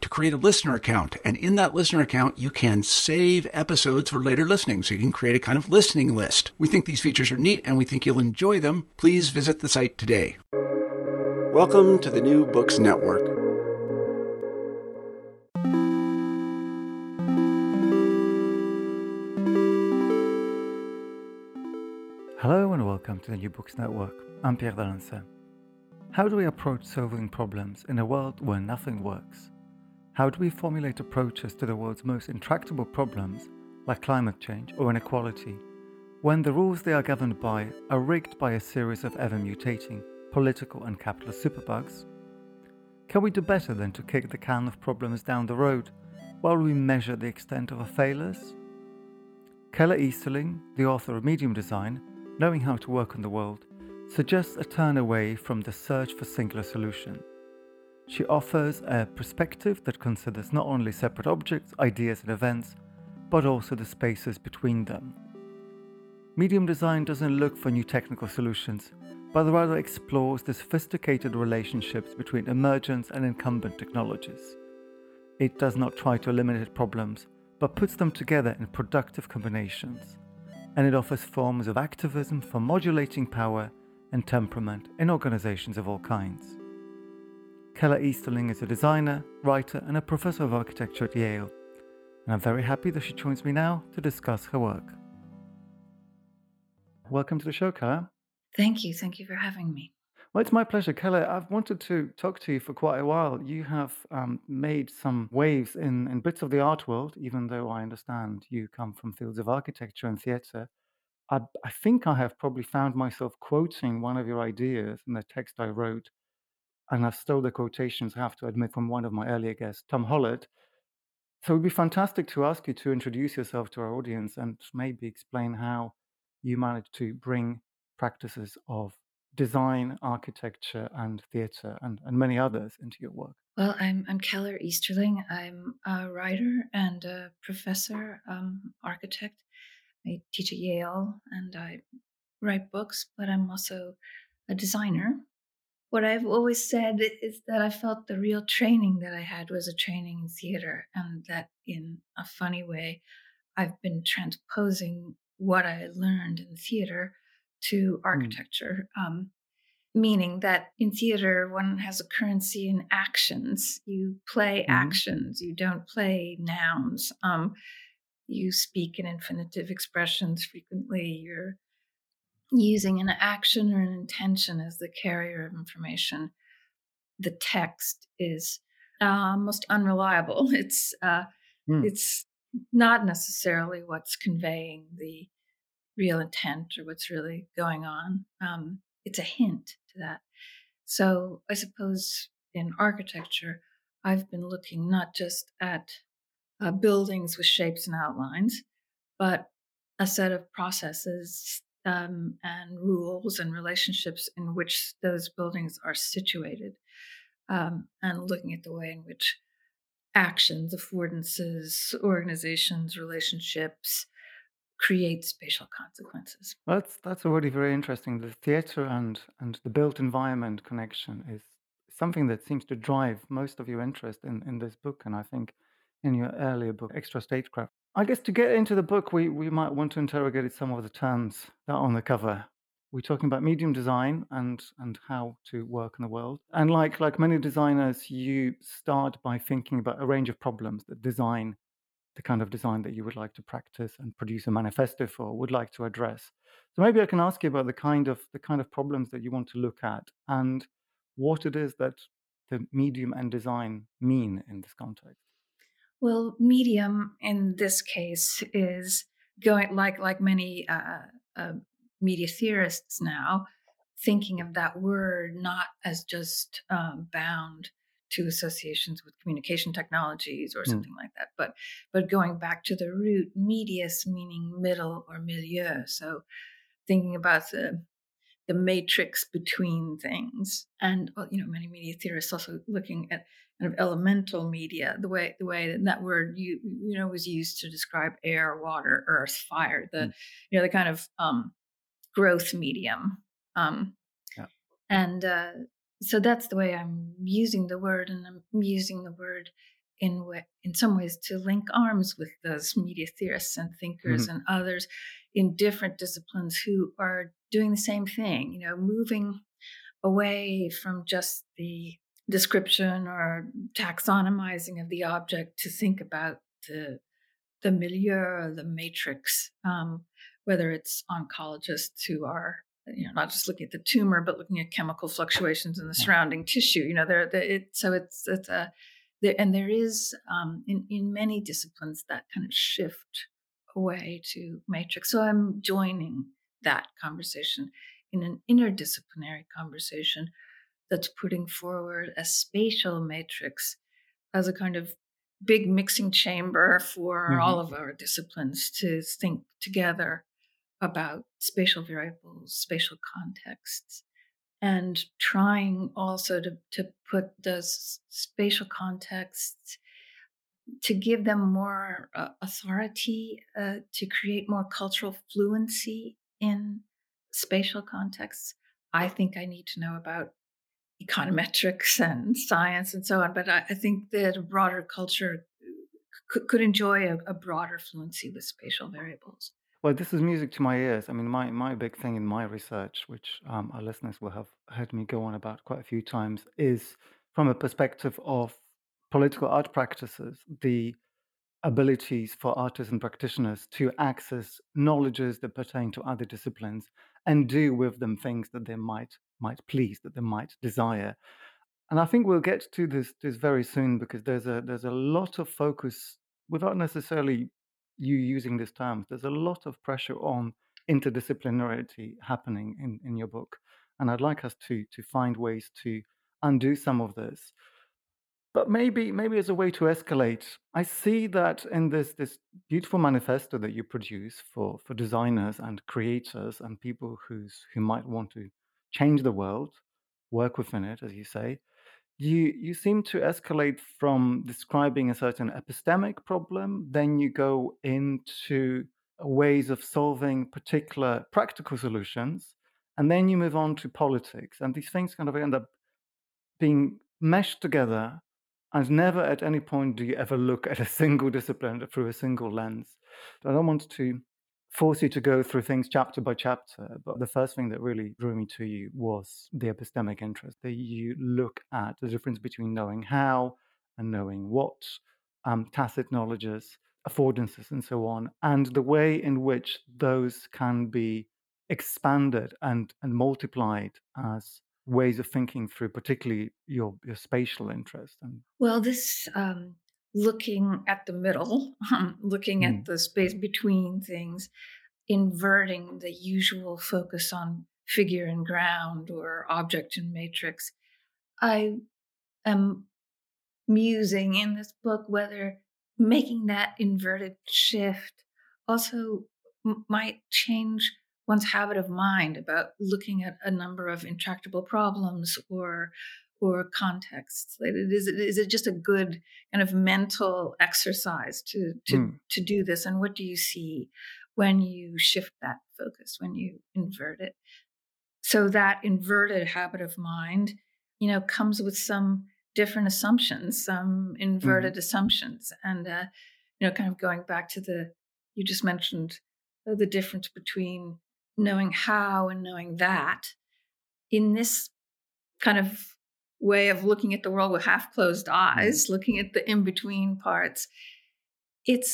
to create a listener account. And in that listener account, you can save episodes for later listening. So you can create a kind of listening list. We think these features are neat and we think you'll enjoy them. Please visit the site today. Welcome to the New Books Network. Hello and welcome to the New Books Network. I'm Pierre d'Alancen. How do we approach solving problems in a world where nothing works? How do we formulate approaches to the world's most intractable problems, like climate change or inequality, when the rules they are governed by are rigged by a series of ever-mutating political and capitalist superbugs? Can we do better than to kick the can of problems down the road while we measure the extent of our failures? Keller Easterling, the author of Medium Design, Knowing How to Work on the World, suggests a turn away from the search for singular solution. She offers a perspective that considers not only separate objects, ideas and events, but also the spaces between them. Medium design doesn't look for new technical solutions, but rather explores the sophisticated relationships between emergent and incumbent technologies. It does not try to eliminate problems, but puts them together in productive combinations, and it offers forms of activism for modulating power and temperament in organizations of all kinds. Keller Easterling is a designer, writer, and a professor of architecture at Yale, and I'm very happy that she joins me now to discuss her work. Welcome to the show, Keller. Thank you for having me. Well, it's my pleasure, Keller. I've wanted to talk to you for quite a while. You have made some waves in bits of the art world, even though I understand you come from fields of architecture and theatre. I think I have probably found myself quoting one of your ideas in the text I wrote, and I stole the quotations, I have to admit, from one of my earlier guests, Tom Hollard. So it would be fantastic to ask you to introduce yourself to our audience and maybe explain how you managed to bring practices of design, architecture, and theatre, and many others into your work. Well, I'm Keller Easterling. I'm a writer and a professor, architect. I teach at Yale, and I write books, but I'm also a designer. What I've always said is that I felt the real training that I had was a training in theater, and that in a funny way, I've been transposing what I learned in theater to architecture, meaning that in theater, one has a currency in actions. You play actions, you don't play nouns. You speak in infinitive expressions frequently. You're using an action or an intention as the carrier of information. The text is most unreliable. It's not necessarily what's conveying the real intent or what's really going on. It's a hint to that. So I suppose in architecture, I've been looking not just at buildings with shapes and outlines, but a set of processes and rules and relationships in which those buildings are situated, and looking at the way in which actions, affordances, organizations, relationships create spatial consequences. Well, that's already very interesting. The theatre and the built environment connection is something that seems to drive most of your interest in this book, and I think in your earlier book, Extra Stagecraft. I guess to get into the book, we might want to interrogate some of the terms that are on the cover. We're talking about medium design and how to work in the world. And like many designers, you start by thinking about a range of problems that design the kind of design that you would like to practice and produce a manifesto for, would like to address. So maybe I can ask you about the kind of problems that you want to look at and what it is that the medium and design mean in this context. Well, medium in this case is going like many media theorists now, thinking of that word not as just bound to associations with communication technologies or something like that, but going back to the root, medius meaning middle or milieu. So thinking about the matrix between things, and many media theorists also looking at kind of elemental media, the way that word you was used to describe air, water, earth, fire, the kind of growth medium. And so that's the way I'm using the word, and I'm using the word in some ways to link arms with those media theorists and thinkers and others in different disciplines who are doing the same thing, moving away from just the description or taxonomizing of the object to think about the milieu, the matrix, whether it's oncologists who are not just looking at the tumor, but looking at chemical fluctuations in the surrounding tissue. There is in many disciplines that kind of shift away to matrix. So I'm joining that conversation in an interdisciplinary conversation that's putting forward a spatial matrix as a kind of big mixing chamber for all of our disciplines to think together about spatial variables, spatial contexts, and trying also to put those spatial contexts, to give them more authority, to create more cultural fluency in spatial contexts. I think I need to know about econometrics and science and so on, but I think that a broader culture could enjoy a broader fluency with spatial variables. Well, this is music to my ears. I mean, my big thing in my research, which our listeners will have heard me go on about quite a few times, is from a perspective of political art practices, the abilities for artists and practitioners to access knowledges that pertain to other disciplines and do with them things that they might please, that they might desire. And I think we'll get to this very soon, because there's a lot of focus, without necessarily you using these terms, there's a lot of pressure on interdisciplinarity happening in your book. And I'd like us to find ways to undo some of this. But maybe as a way to escalate, I see that in this beautiful manifesto that you produce for designers and creators and people who might want to change the world, work within it, as you say, You seem to escalate from describing a certain epistemic problem, then you go into ways of solving particular practical solutions, and then you move on to politics. And these things kind of end up being meshed together, and never at any point do you ever look at a single discipline through a single lens. So I don't want to force you to go through things chapter by chapter, but the first thing that really drew me to you was the epistemic interest, that you look at the difference between knowing how and knowing what, tacit knowledges, affordances, and so on, and the way in which those can be expanded and multiplied as ways of thinking through particularly your spatial interest. Well, this... looking at the middle, looking at the space between things, inverting the usual focus on figure and ground or object and matrix. I am musing in this book whether making that inverted shift also might change one's habit of mind about looking at a number of intractable problems or contexts. Is it just a good kind of mental exercise to do this? And what do you see when you shift that focus, when you invert it? So that inverted habit of mind, comes with some different assumptions, some inverted assumptions. And, kind of going back to you just mentioned the difference between knowing how and knowing that. In this kind of way of looking at the world with half closed eyes, looking at the in-between parts, it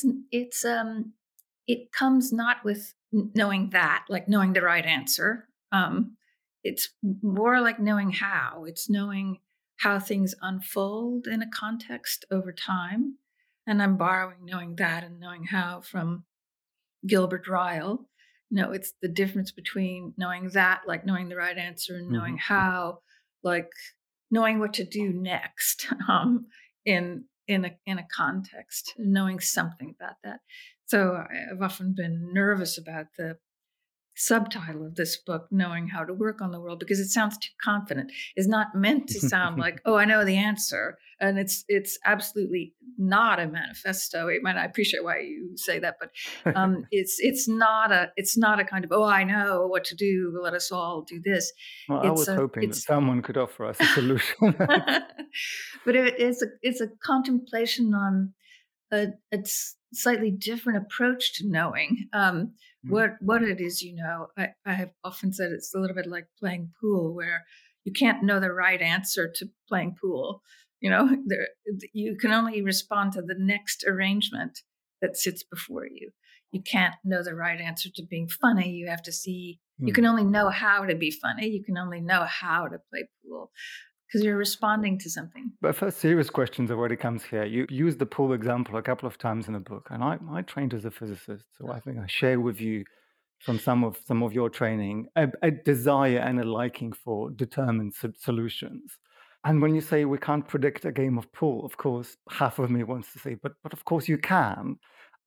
comes not with knowing that, like knowing the right answer. It's more like knowing how. It's knowing how things unfold in a context over time. And I'm borrowing knowing that and knowing how from Gilbert Ryle. No, it's the difference between knowing that, like knowing the right answer, and knowing how, like knowing what to do next in a context, knowing something about that. So I've often been nervous about the subtitle of this book, Knowing How to Work on the World, because it sounds too confident. It's not meant to sound like, oh, I know the answer. And it's absolutely not a manifesto. I mean, I appreciate why you say that, but it's not a kind of, oh, I know what to do, let us all do this. Well, I was hoping that someone could offer us a solution. But it's a contemplation on a slightly different approach to knowing. What it is, you know. I have often said it's a little bit like playing pool, where you can't know the right answer to playing pool. You know, you can only respond to the next arrangement that sits before you. You can't know the right answer to being funny. You have to see, you can only know how to be funny. You can only know how to play pool, because you're responding to something. But first, serious questions of what it comes here. You use the pool example a couple of times in the book, and I trained as a physicist, so I think I share with you from some of your training a desire and a liking for determined solutions. And when you say we can't predict a game of pool, of course, half of me wants to say, but of course you can,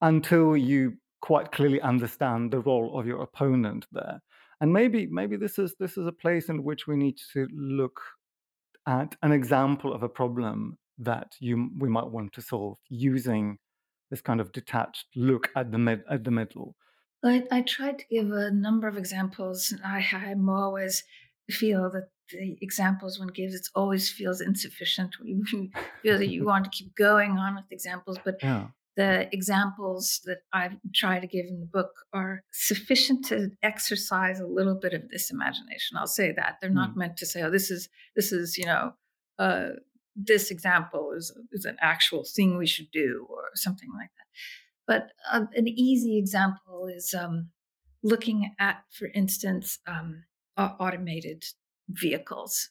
until you quite clearly understand the role of your opponent there. And maybe this is a place in which we need to look at an example of a problem that we might want to solve, using this kind of detached look at the middle. I tried to give a number of examples. I'm always feel that the examples one gives, it always feels insufficient. You feel that you want to keep going on with examples, but the examples that I try to give in the book are sufficient to exercise a little bit of this imagination. I'll say that they're not meant to say, "Oh, this is you know, this example is an actual thing we should do" or something like that. But an easy example is looking at, for instance, automated vehicles,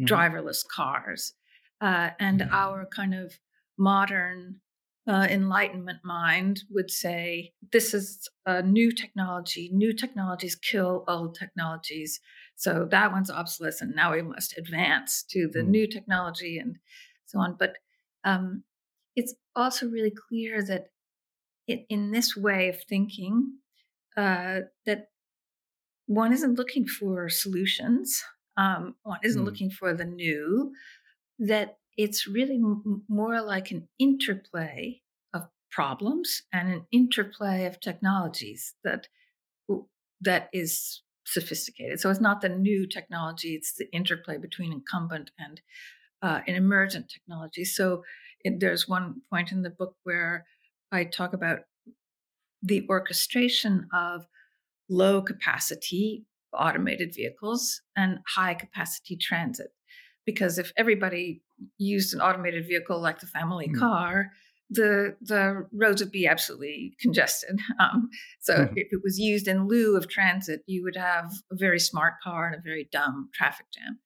driverless cars, and our kind of modern Enlightenment mind would say, this is a new technology. New technologies kill old technologies. So that one's obsolescent. Now we must advance to the new technology and so on. But it's also really clear that in this way of thinking, that one isn't looking for solutions. One isn't looking for the new, that it's really more like an interplay of problems and an interplay of technologies that is sophisticated. So it's not the new technology; it's the interplay between incumbent and an emergent technology. So there's one point in the book where I talk about the orchestration of low capacity automated vehicles and high capacity transit. Because if everybody used an automated vehicle like the family car, the roads would be absolutely congested. If it was used in lieu of transit, you would have a very smart car and a very dumb traffic jam.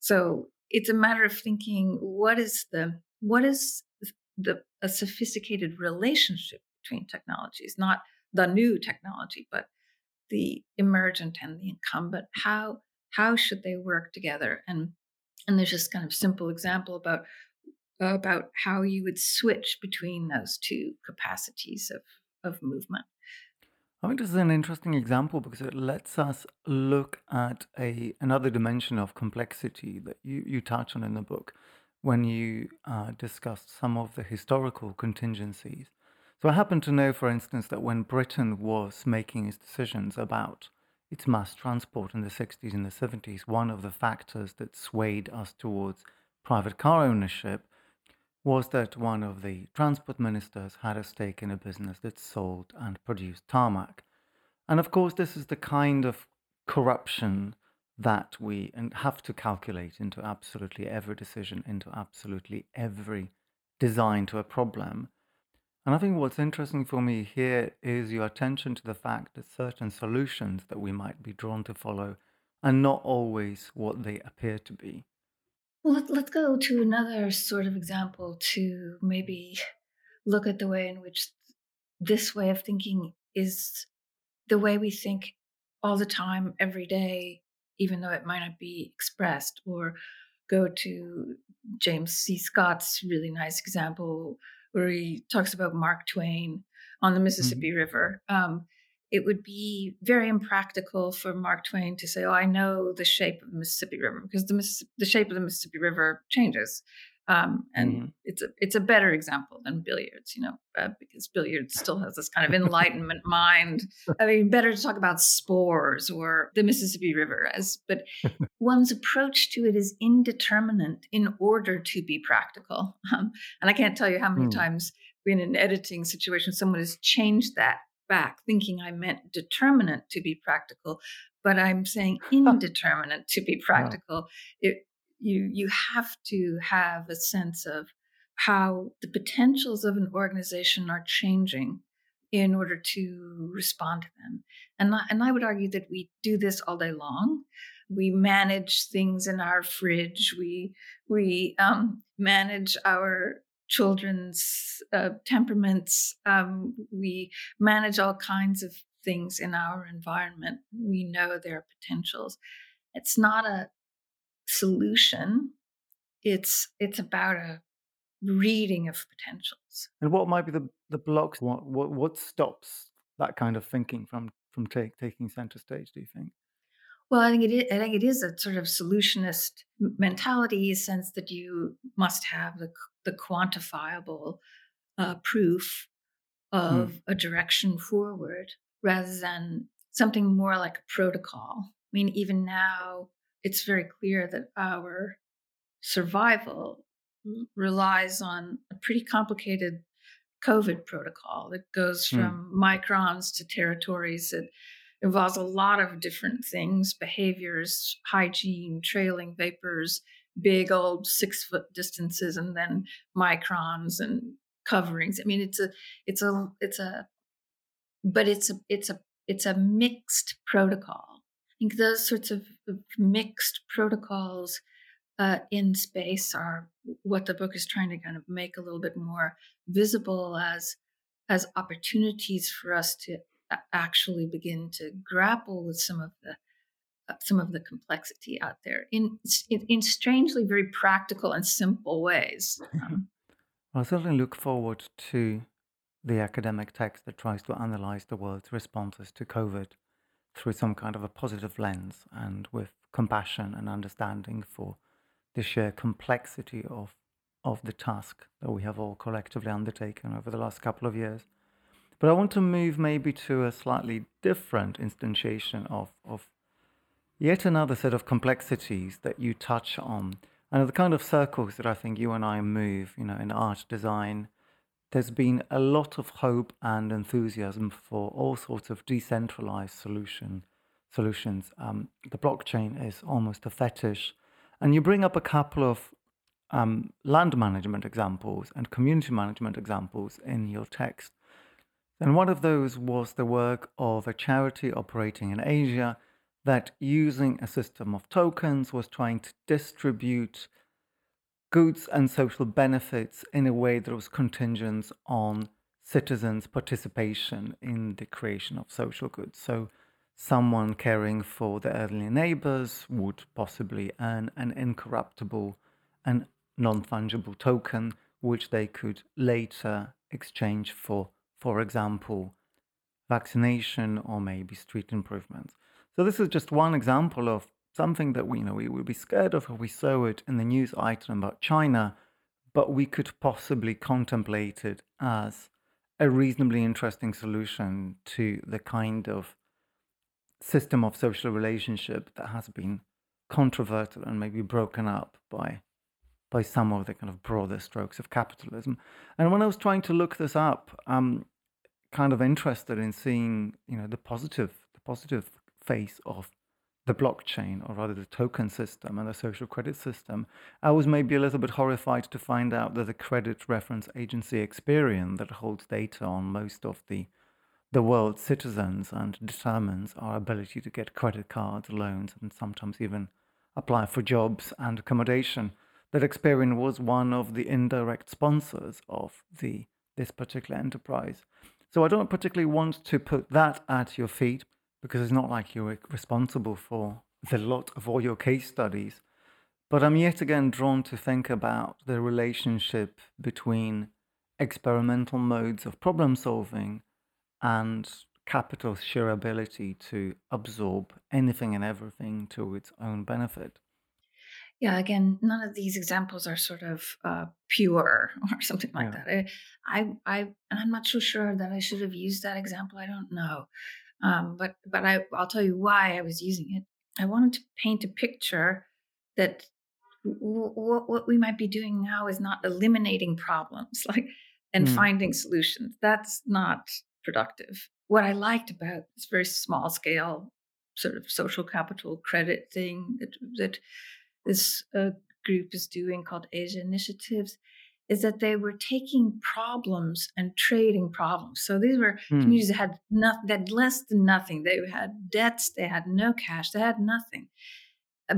So it's a matter of thinking, what is a sophisticated relationship between technologies, not the new technology, but the emergent and the incumbent. How should they work together? And there's just kind of simple example about how you would switch between those two capacities of movement. I think this is an interesting example because it lets us look at another dimension of complexity that you touch on in the book when you discussed some of the historical contingencies. So I happen to know, for instance, that when Britain was making its decisions about its mass transport in the 60s and the 70s, one of the factors that swayed us towards private car ownership was that one of the transport ministers had a stake in a business that sold and produced tarmac. And of course, this is the kind of corruption that we have to calculate into absolutely every decision, into absolutely every design to a problem. And I think what's interesting for me here is your attention to the fact that certain solutions that we might be drawn to follow are not always what they appear to be. Well, let's go to another sort of example to maybe look at the way in which this way of thinking is the way we think all the time, every day, even though it might not be expressed. Or go to James C. Scott's really nice example where he talks about Mark Twain on the Mississippi River. It would be very impractical for Mark Twain to say, oh, I know the shape of the Mississippi River, because the shape of the Mississippi River changes. And it's a better example than billiards, because billiards still has this kind of enlightenment mind. I mean, better to talk about spores or the Mississippi River but one's approach to it is indeterminate in order to be practical. And I can't tell you how many times in an editing situation, someone has changed that back, thinking I meant determinate to be practical, but I'm saying indeterminate to be practical. Yeah. You have to have a sense of how the potentials of an organization are changing in order to respond to them. And I would argue that we do this all day long. We manage things in our fridge. We manage our children's temperaments. We manage all kinds of things in our environment. We know their potentials. It's not a solution, it's about a reading of potentials. And what might be the blocks? What stops that kind of thinking from taking center stage, do you think? Well, I think it is a sort of solutionist mentality, a sense that you must have the quantifiable proof of a direction forward, rather than something more like a protocol. I mean, even now, it's very clear that our survival relies on a pretty complicated COVID protocol that goes from microns to territories. It involves a lot of different things: behaviors, hygiene, trailing vapors, big old 6-foot distances, and then microns and coverings. I mean, it's a mixed protocol. I think those sorts of mixed protocols in space are what the book is trying to kind of make a little bit more visible as opportunities for us to actually begin to grapple with some of the complexity out there in strangely very practical and simple ways. I certainly look forward to the academic text that tries to analyze the world's responses to COVID through some kind of a positive lens and with compassion and understanding for the sheer complexity of the task that we have all collectively undertaken over the last couple of years. But I want to move maybe to a slightly different instantiation of yet another set of complexities that you touch on, and the kind of circles that I think you and I move, in art design. There's been a lot of hope and enthusiasm for all sorts of decentralized solutions. The blockchain is almost a fetish. And you bring up a couple of land management examples and community management examples in your text. And one of those was the work of a charity operating in Asia that, using a system of tokens, was trying to distribute goods and social benefits in a way that was contingent on citizens' participation in the creation of social goods. So someone caring for their elderly neighbors would possibly earn an incorruptible and non-fungible token, which they could later exchange for example, vaccination or maybe street improvements. So this is just one example of something that we would be scared of if we saw it in the news item about China, but we could possibly contemplate it as a reasonably interesting solution to the kind of system of social relationship that has been controverted and maybe broken up by some of the kind of broader strokes of capitalism. And when I was trying to look this up, I'm kind of interested in seeing the positive face of the blockchain, or rather the token system and the social credit system, I was maybe a little bit horrified to find out that the credit reference agency Experian, that holds data on most of the world's citizens and determines our ability to get credit cards, loans, and sometimes even apply for jobs and accommodation, that Experian was one of the indirect sponsors of this particular enterprise. So I don't particularly want to put that at your feet, because it's not like you're responsible for the lot of all your case studies. But I'm yet again drawn to think about the relationship between experimental modes of problem solving and capital's sheer ability to absorb anything and everything to its own benefit. Yeah, again, none of these examples are sort of pure or something like that. I'm not so sure that I should have used that example. I don't know. But I'll tell you why I was using it. I wanted to paint a picture that what we might be doing now is not eliminating problems finding solutions. That's not productive. What I liked about this very small scale sort of social capital credit thing that this group is doing called Asia Initiatives is that they were taking problems and trading problems. So these were communities that had nothing, that had less than nothing. They had debts, they had no cash, they had nothing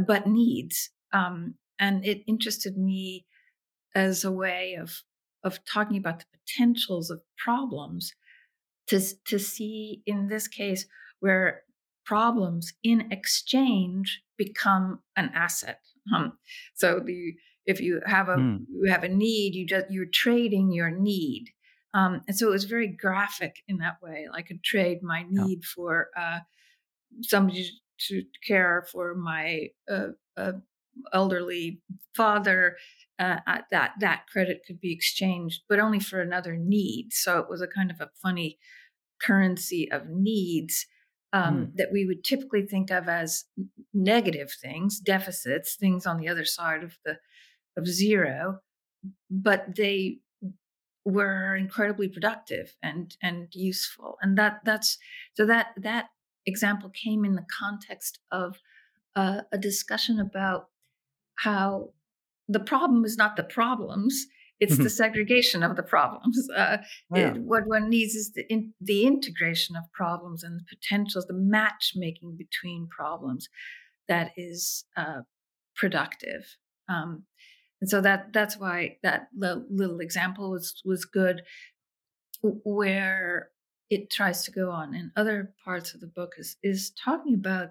but needs. And it interested me as a way of talking about the potentials of problems to see in this case where problems in exchange become an asset. If you have a need, you're trading your need, and so it was very graphic in that way. I could trade my need for somebody to care for my elderly father. That credit could be exchanged, but only for another need. So it was a kind of a funny currency of needs. That we would typically think of as negative things, deficits, things on the other side of zero, but they were incredibly productive and useful. And that example came in the context of a discussion about how the problem is not the problems. It's the segregation of the problems. What one needs is the integration of problems and the potentials, the matchmaking between problems that is productive. And so that's why that little example was good, where it tries to go on. And other parts of the book is talking about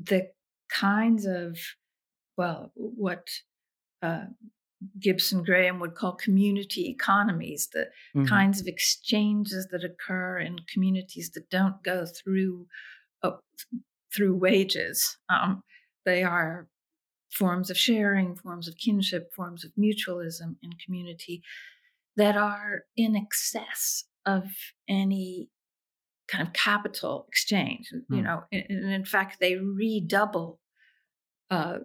the kinds of, what... Gibson Graham would call community economies, the kinds of exchanges that occur in communities that don't go through wages. They are forms of sharing, forms of kinship, forms of mutualism in community that are in excess of any kind of capital exchange. And in fact, they redouble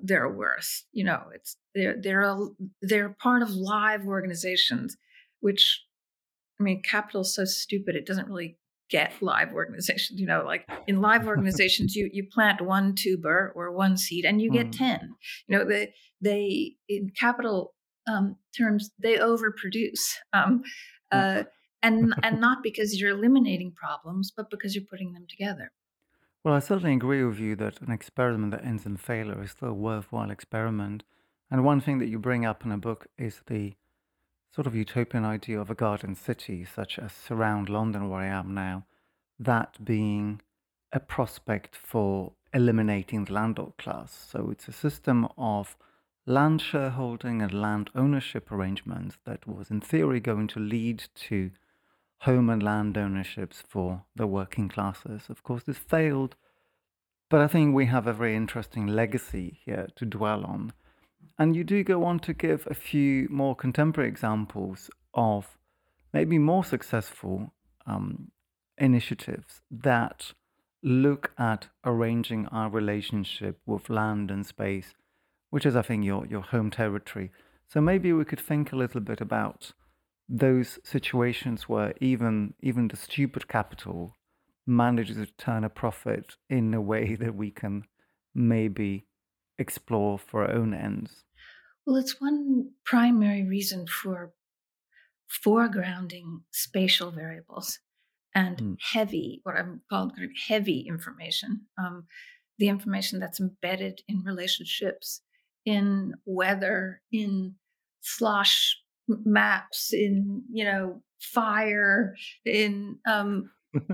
their worth. They're part of live organizations, which, I mean, capital's so stupid it doesn't really get live organizations. In live organizations, you plant one tuber or one seed and you get 10. They in capital terms they overproduce, and not because you're eliminating problems, but because you're putting them together. Well, I certainly agree with you that an experiment that ends in failure is still a worthwhile experiment. And one thing that you bring up in a book is the sort of utopian idea of a garden city, such as Surround London, where I am now, that being a prospect for eliminating the landlord class. So it's a system of land shareholding and land ownership arrangements that was, in theory, going to lead to home and land ownerships for the working classes. Of course, this failed, but I think we have a very interesting legacy here to dwell on. And you do go on to give a few more contemporary examples of maybe more successful initiatives that look at arranging our relationship with land and space, which is, I think, your home territory. So maybe we could think a little bit about those situations where even the stupid capital manages to turn a profit in a way that we can maybe explore for our own ends? Well, it's one primary reason for foregrounding spatial variables and heavy, what I'm called heavy information, the information that's embedded in relationships, in weather, in slosh maps, in, you know, fire, in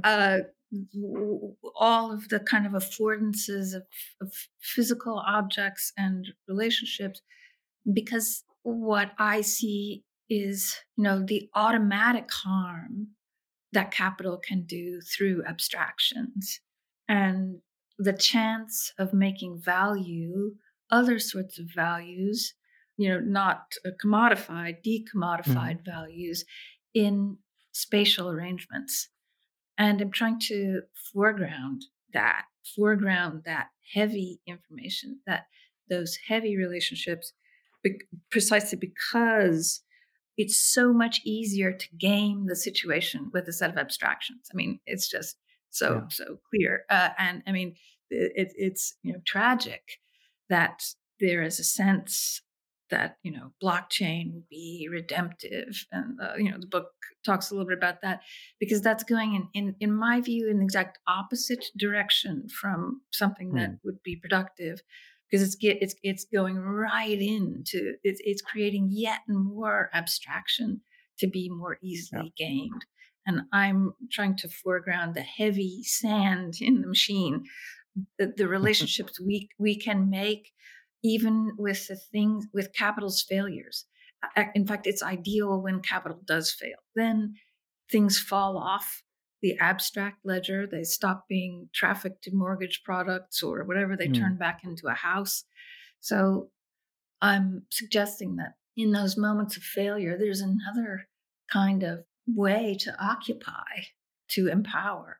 all of the kind of affordances of physical objects and relationships, because what I see is, you know, the automatic harm that capital can do through abstractions and the chance of making value, other sorts of values, you know, not commodified, decommodified values in spatial arrangements. And I'm trying to foreground that heavy information, that those heavy relationships, precisely because it's so much easier to game the situation with a set of abstractions. I mean, it's just so clear. And I mean, it's, you know, tragic that there is a sense that, you know, blockchain will be redemptive. And, you know, the book talks a little bit about that, because that's going in my view, in the exact opposite direction from something that would be productive, because it's going right into, it's creating yet more abstraction to be more easily gained. And I'm trying to foreground the heavy sand in the machine, the relationships we can make, even with the things, with capital's failures. In fact, it's ideal when capital does fail. Then things fall off the abstract ledger. They stop being trafficked to mortgage products or whatever. They turn back into a house. So I'm suggesting that in those moments of failure, there's another kind of way to occupy, to empower.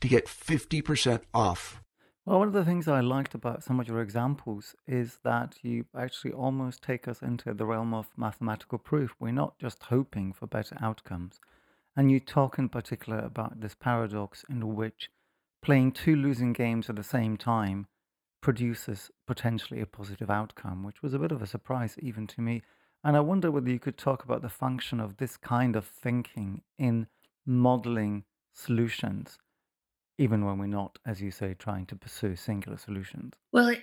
to get 50% off. Well, one of the things I liked about some of your examples is that you actually almost take us into the realm of mathematical proof. We're not just hoping for better outcomes. And you talk in particular about this paradox in which playing two losing games at the same time produces potentially a positive outcome, which was a bit of a surprise even to me. And I wonder whether you could talk about the function of this kind of thinking in modeling solutions, even when we're not, as you say, trying to pursue singular solutions. Well,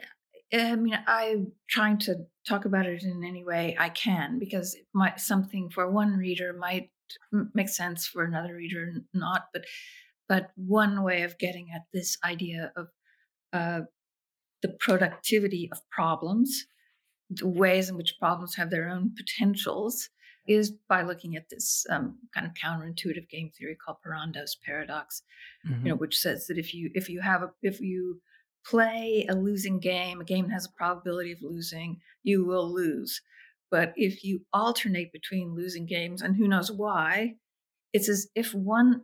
I mean, I'm trying to talk about it in any way I can, because it might, something for one reader might make sense for another reader not. But one way of getting at this idea of the productivity of problems, the ways in which problems have their own potentials, is by looking at this kind of counterintuitive game theory called Parrondo's Paradox, you know, which says that if you play a losing game, a game has a probability of losing, you will lose. But if you alternate between losing games, and who knows why, it's as if one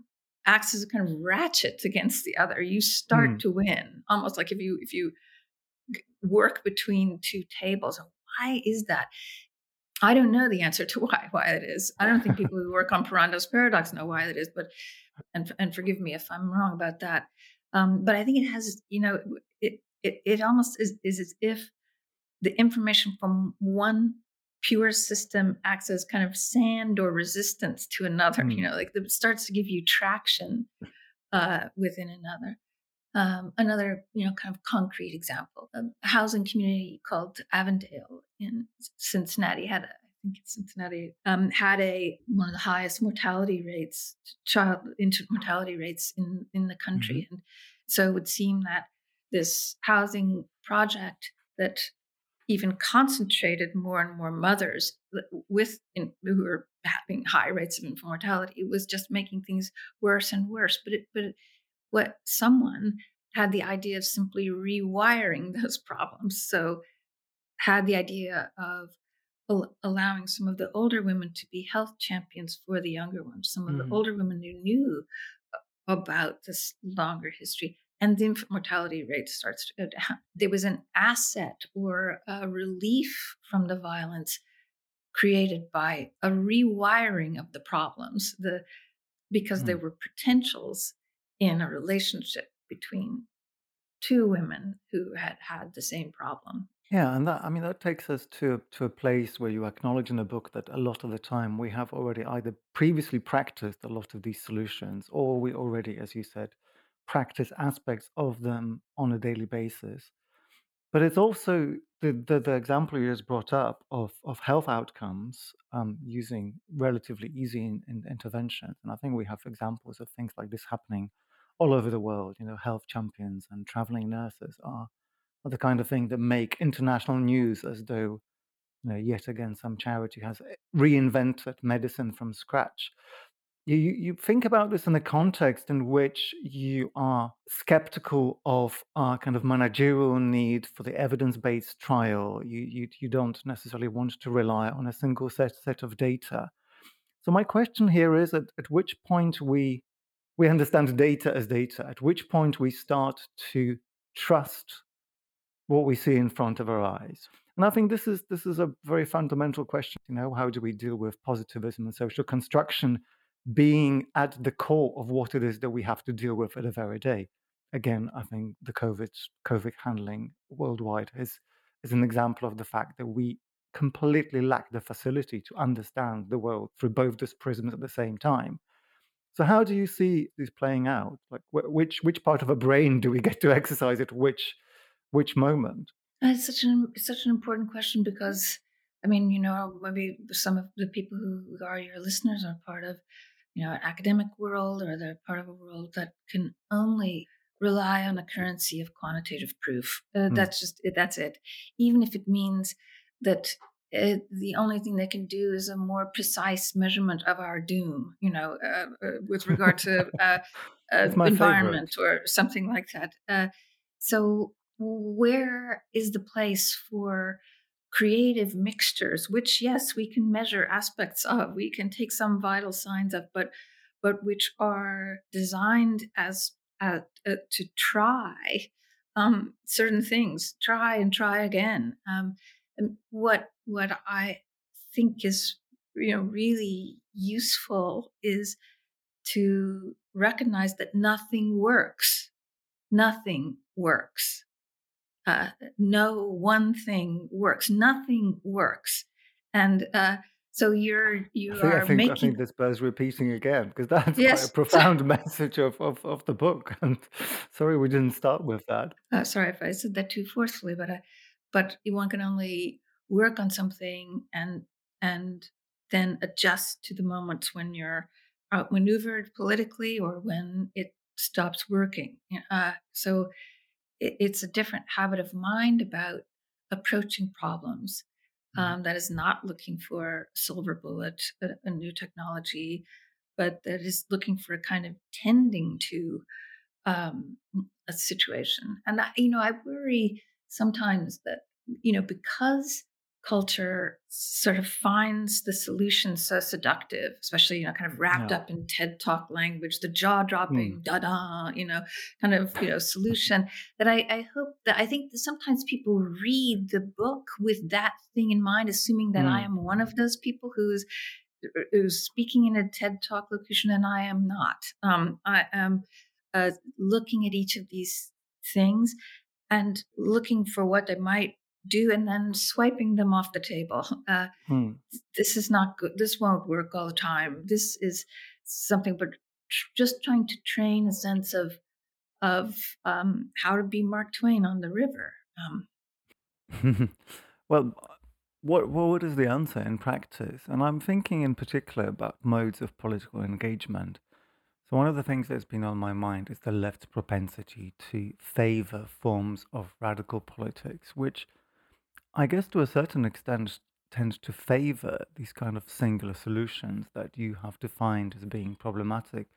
acts as a kind of ratchet against the other. You start to win, almost like if you work between two tables. Why is that? I don't know the answer to why it is. I don't think people who work on Parrondo's Paradox know why it is, but and forgive me if I'm wrong about that. But I think it has, you know, it almost is as if the information from one pure system acts as kind of sand or resistance to another. You know, like it starts to give you traction within another. Another, kind of concrete example, a housing community called Avondale in Cincinnati had one of the highest mortality rates, child infant mortality rates in the country. Mm-hmm. And so it would seem that this housing project that even concentrated more and more mothers who were having high rates of infant mortality, it was just making things worse and worse. But someone had the idea of simply rewiring those problems. So had the idea of allowing some of the older women to be health champions for the younger ones, some of the older women who knew about this longer history, and the infant mortality rate starts to go down. There was an asset or a relief from the violence created by a rewiring of the problems, because there were potentials in a relationship between two women who had the same problem. Yeah, and that takes us to a place where you acknowledge in the book that a lot of the time we have already either previously practiced a lot of these solutions, or we already, as you said, practice aspects of them on a daily basis. But it's also the example you just brought up of health outcomes using relatively easy interventions. And I think we have examples of things like this happening all over the world. Health champions and traveling nurses are the kind of thing that make international news, as though, yet again some charity has reinvented medicine from scratch. You think about this in the context in which you are skeptical of our kind of managerial need for the evidence-based trial. You don't necessarily want to rely on a single set of data. So my question here is, at which point we understand data as data, at which point we start to trust what we see in front of our eyes. And I think this is a very fundamental question. How do we deal with positivism and social construction being at the core of what it is that we have to deal with at a very day? Again, I think the COVID handling worldwide is an example of the fact that we completely lack the facility to understand the world through both these prisms at the same time. So how do you see this playing out? Like, which part of a brain do we get to exercise at which moment? It's such an important question, because, maybe some of the people who are your listeners are part of, an academic world, or they're part of a world that can only rely on a currency of quantitative proof. That's it. Even if it means that the only thing they can do is a more precise measurement of our doom, with regard to environment favorite, or something like that. So where is the place for creative mixtures, which, yes, we can measure aspects of, we can take some vital signs of, but which are designed as to try certain things, try again. And what I think is really useful is to recognize that nothing works. Nothing works. No one thing works. Nothing works, and so I think this bears repeating again, because that's quite a profound message of the book. And sorry, we didn't start with that. Sorry if I said that too forcefully, but one can only work on something and then adjust to the moments when you're outmaneuvered politically, or when it stops working. So. It's a different habit of mind about approaching problems that is not looking for a silver bullet, a new technology, but that is looking for a kind of tending to a situation. And, I worry sometimes that, because culture sort of finds the solution so seductive, especially, kind of wrapped up in TED Talk language, the jaw-dropping, da-da, kind of, solution, that I think that sometimes people read the book with that thing in mind, assuming that I am one of those people who's speaking in a TED Talk locution, and I am not. I am looking at each of these things and looking for what they might do, and then swiping them off the table. This is not good. This won't work all the time. This is something, but just trying to train a sense of of how to be Mark Twain on the river. Well, what is the answer in practice? And I'm thinking in particular about modes of political engagement. So one of the things that's been on my mind is the left's propensity to favor forms of radical politics, which I guess to a certain extent tends to favor these kind of singular solutions that you have defined as being problematic.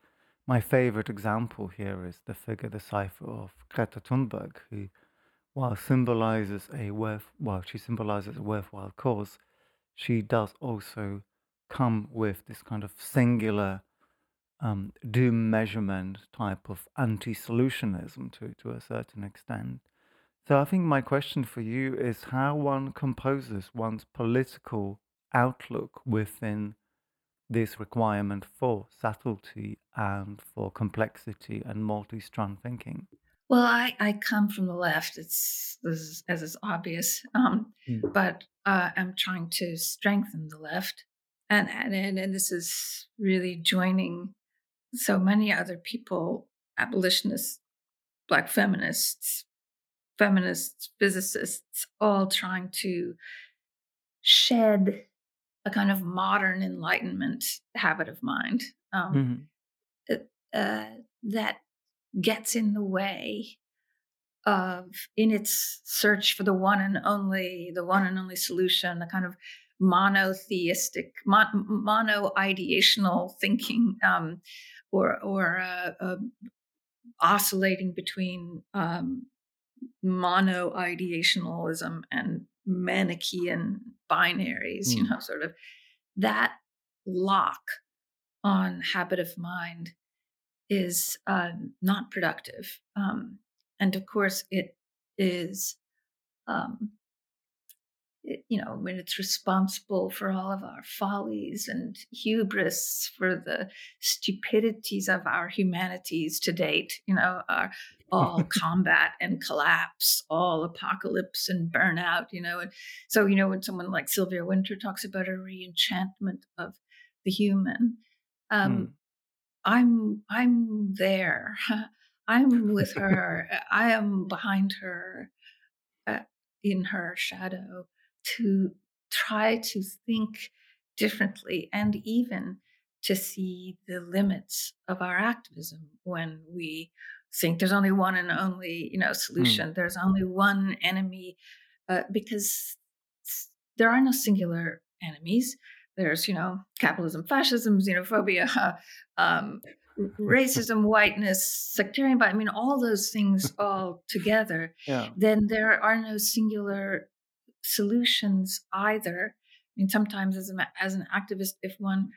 My favorite example here is the figure, the cipher of Greta Thunberg, who, while she symbolizes a worthwhile cause, she does also come with this kind of singular doom measurement type of anti-solutionism to a certain extent. So I think my question for you is how one composes one's political outlook within this requirement for subtlety and for complexity and multi-strand thinking. Well, I come from the left, as is obvious, but I'm trying to strengthen the left. And this is really joining so many other people, abolitionists, Black feminists, physicists, all trying to shed a kind of modern Enlightenment habit of mind that gets in the way of, in its search for the one and only solution, a kind of monotheistic, mono-ideational thinking, or oscillating between mono-ideationalism and Manichaean binaries, sort of that lock on habit of mind is not productive. And of course it is, when it's responsible for all of our follies and hubris, for the stupidities of our humanities to date, our all combat and collapse, all apocalypse and burnout, And so, when someone like Sylvia Wynter talks about a reenchantment of the human, I'm there. I'm with her. I am behind her, in her shadow, to try to think differently and even to see the limits of our activism when we think there's only one and only, solution. There's only one enemy, because there are no singular enemies. There's, capitalism, fascism, xenophobia, racism, whiteness, sectarian, all those things all together. Yeah. Then there are no singular solutions either. Sometimes as an activist, if one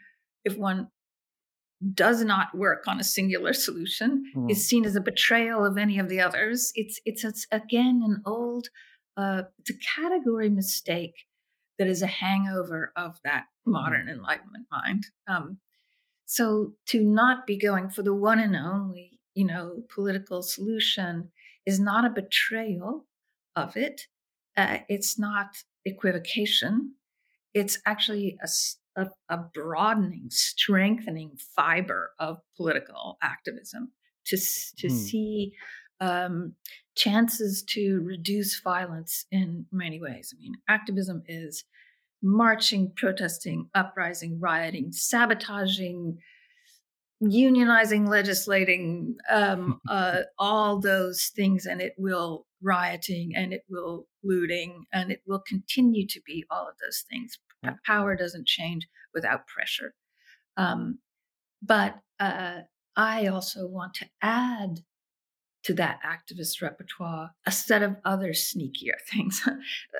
does not work on a singular solution, is seen as a betrayal of any of the others. It's again an old, it's a category mistake that is a hangover of that modern Enlightenment mind. So to not be going for the one and only, political solution is not a betrayal of it. It's not equivocation. It's actually a broadening, strengthening fiber of political activism to see chances to reduce violence in many ways. Activism is marching, protesting, uprising, rioting, sabotaging, unionizing, legislating, all those things, and it will rioting, and it will looting, and it will continue to be all of those things. Power doesn't change without pressure. But I also want to add to that activist repertoire a set of other sneakier things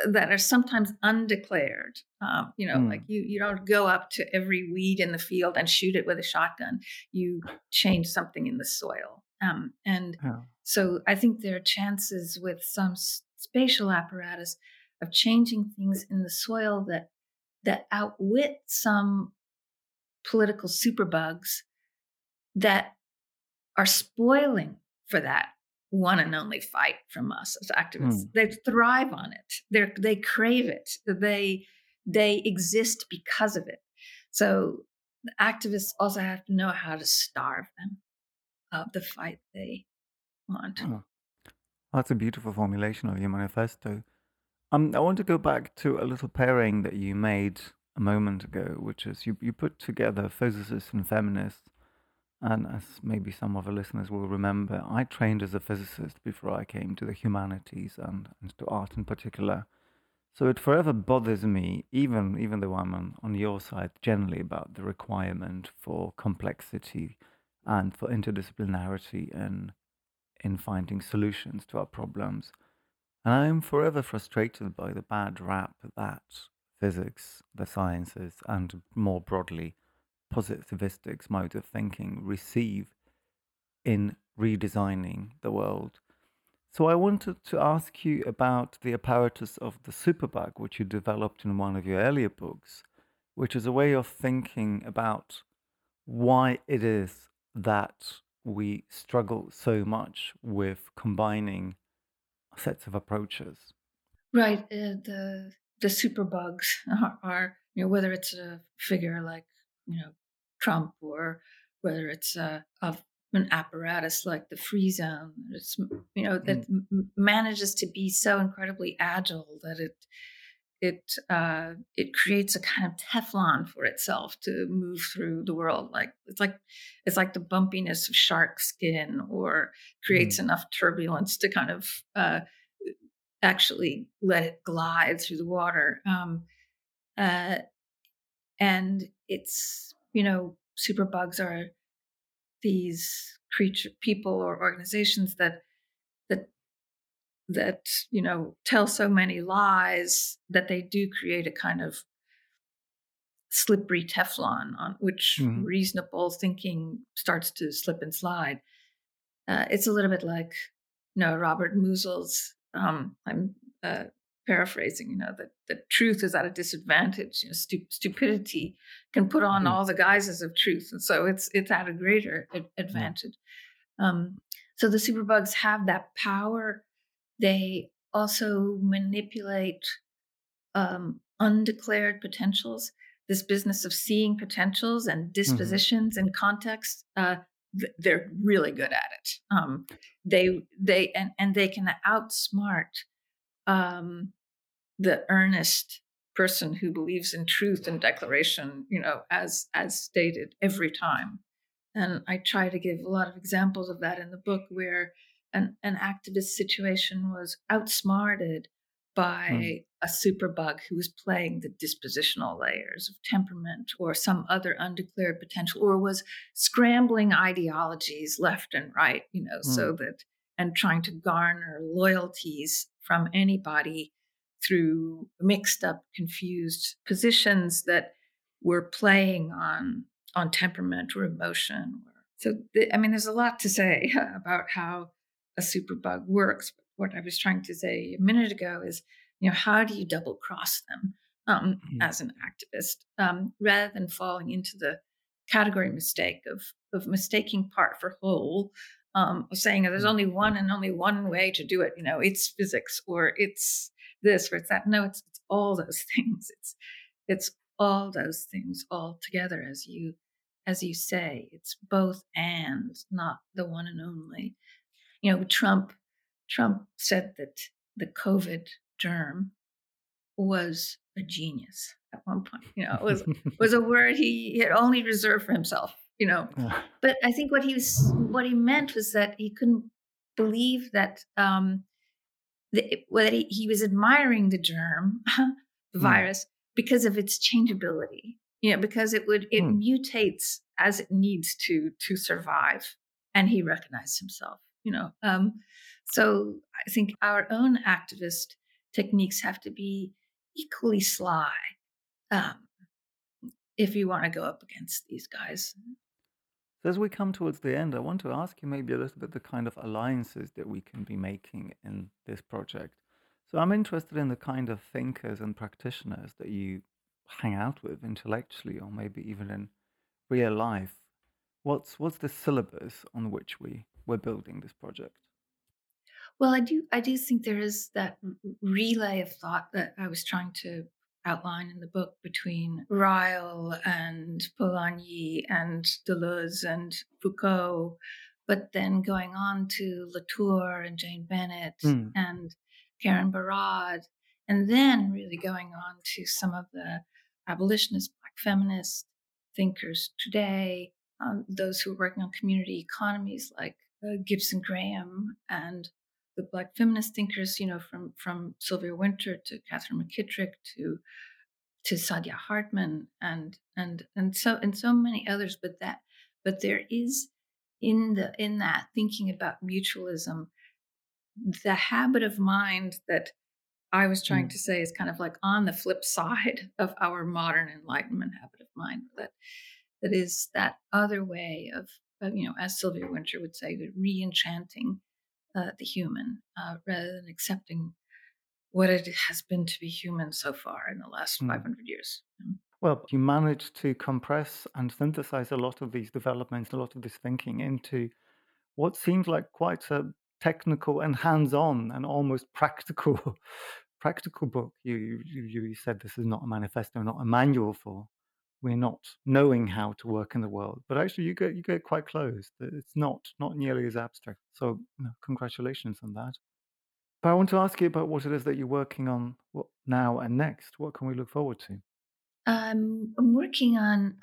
that are sometimes undeclared. Like you don't go up to every weed in the field and shoot it with a shotgun. You change something in the soil. So I think there are chances with some spatial apparatus of changing things in the soil that outwit some political superbugs that are spoiling for that one and only fight from us as activists. They thrive on it. They crave it. They exist because of it. So the activists also have to know how to starve them of the fight they want. Oh, that's a beautiful formulation of your manifesto. I want to go back to a little pairing that you made a moment ago, which is you put together physicists and feminists. And as maybe some of our listeners will remember, I trained as a physicist before I came to the humanities and to art in particular. So it forever bothers me, even though I'm on your side generally, about the requirement for complexity and for interdisciplinarity in finding solutions to our problems. And I'm forever frustrated by the bad rap that physics, the sciences, and more broadly, positivistics mode of thinking receive in redesigning the world. So I wanted to ask you about the apparatus of the superbug, which you developed in one of your earlier books, which is a way of thinking about why it is that we struggle so much with combining sets of approaches. Right. The superbugs are, whether it's a figure like Trump, or whether it's of an apparatus like the free zone, it's, that manages to be so incredibly agile that it creates a kind of Teflon for itself to move through the world. Like it's like the bumpiness of shark skin, or creates enough turbulence to kind of actually let it glide through the water. And it's, superbugs are these people or organizations that tell so many lies that they do create a kind of slippery Teflon on which reasonable thinking starts to slip and slide. It's a little bit like, Robert Musil's. I'm paraphrasing, that the truth is at a disadvantage. Stupidity can put on all the guises of truth, and so it's at a greater advantage. So the superbugs have that power. They also manipulate undeclared potentials. This business of seeing potentials and dispositions and context, they're really good at it. They can outsmart the earnest person who believes in truth and declaration, as stated every time. And I try to give a lot of examples of that in the book, where an activist situation was outsmarted by a superbug who was playing the dispositional layers of temperament or some other undeclared potential, or was scrambling ideologies left and right, so that, and trying to garner loyalties from anybody through mixed up, confused positions that were playing on temperament or emotion. So, there's a lot to say about how a superbug works. But what I was trying to say a minute ago is, how do you double cross them as an activist, rather than falling into the category mistake of mistaking part for whole, saying there's only one and only one way to do it. It's physics, or it's this, or it's that. No, it's all those things. It's all those things all together, as you say. It's both and, not the one and only. Trump said that the COVID germ was a genius at one point. It was a word he had only reserved for himself. But I think what he meant was that he couldn't believe that he was admiring the germ, the virus, because of its changeability. Because it mutates as it needs to survive, and he recognized himself. So I think our own activist techniques have to be equally sly, if you want to go up against these guys. As we come towards the end, I want to ask you maybe a little bit the kind of alliances that we can be making in this project. So I'm interested in the kind of thinkers and practitioners that you hang out with intellectually, or maybe even in real life. What's the syllabus on which we're building this project? Well, I do think there is that relay of thought that I was trying to outline in the book between Ryle and Polanyi and Deleuze and Foucault, but then going on to Latour and Jane Bennett and Karen Barad, and then really going on to some of the abolitionist, Black feminist thinkers today, those who are working on community economies like Gibson Graham, and the Black feminist thinkers, you know, from Sylvia Wynter to Catherine McKittrick to Saidiya Hartman and so many others. But there is in that thinking about mutualism, the habit of mind that I was trying to say is kind of like on the flip side of our modern Enlightenment habit of mind, that is that other way of, you know, as Sylvia Wynter would say, the re-enchanting the human, rather than accepting what it has been to be human so far in the last 500 years. Well, you managed to compress and synthesize a lot of these developments, a lot of this thinking into what seems like quite a technical and hands-on and almost practical book. You said this is not a manifesto, not a manual for we're not knowing how to work in the world, but actually you get quite close. It's not nearly as abstract. So congratulations on that. But I want to ask you about what it is that you're working on now and next. What can we look forward to? I'm working on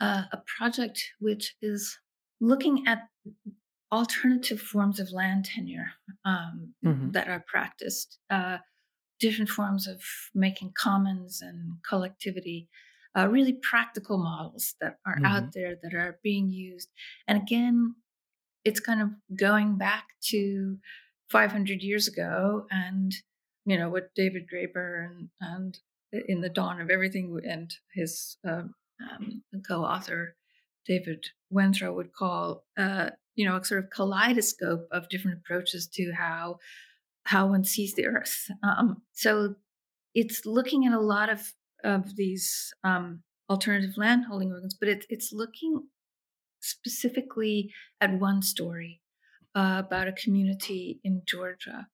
a project which is looking at alternative forms of land tenure that are practiced, different forms of making commons and collectivity, really practical models that are out there that are being used. And again, it's kind of going back to 500 years ago, and you know what David Graeber and in the Dawn of Everything and his co-author David Wengrow would call a sort of kaleidoscope of different approaches to how one sees the earth. So it's looking at a lot of these alternative landholding organs, but it's looking specifically at one story about a community in Georgia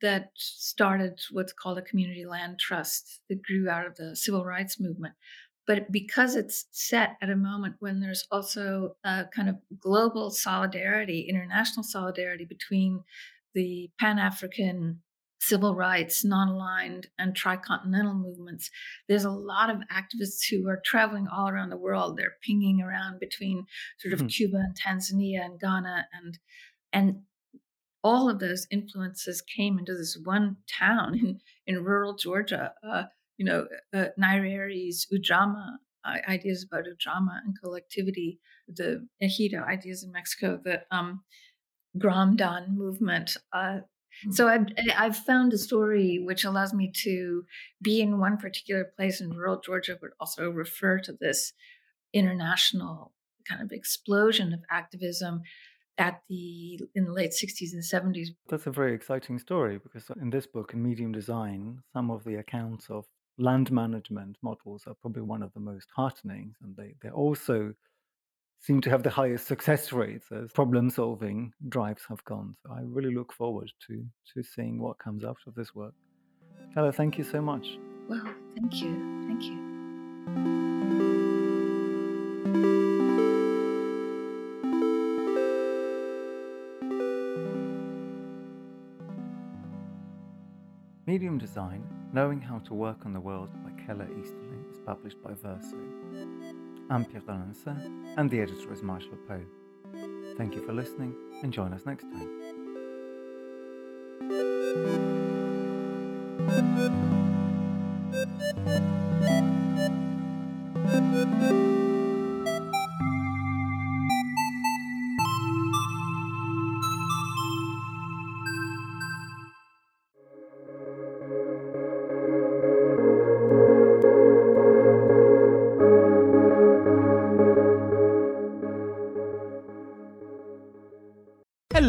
that started what's called a community land trust that grew out of the civil rights movement. But because it's set at a moment when there's also a kind of global solidarity, international solidarity between the Pan-African civil rights, non-aligned and tricontinental movements, there's a lot of activists who are traveling all around the world. They're pinging around between sort of Cuba and Tanzania and Ghana and all of those influences came into this one town in rural Georgia, Nyereri's Ujamaa, ideas about Ujamaa and collectivity, the ejido ideas in Mexico, the Gramdan movement. So I've found a story which allows me to be in one particular place in rural Georgia, but also refer to this international kind of explosion of activism in the late 60s and 70s. That's a very exciting story, because in this book, in Medium Design, some of the accounts of land management models are probably one of the most heartening, and they also seem to have the highest success rates as problem-solving drives have gone. So I really look forward to seeing what comes out of this work. Keller, thank you so much. Well, thank you. Thank you. Medium Design, Knowing How to Work on the World by Keller Easterling is published by Verso. I'm Pierre d'Alancen, and the editor is Marshall Poe. Thank you for listening, and join us next time.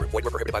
Void where prohibited by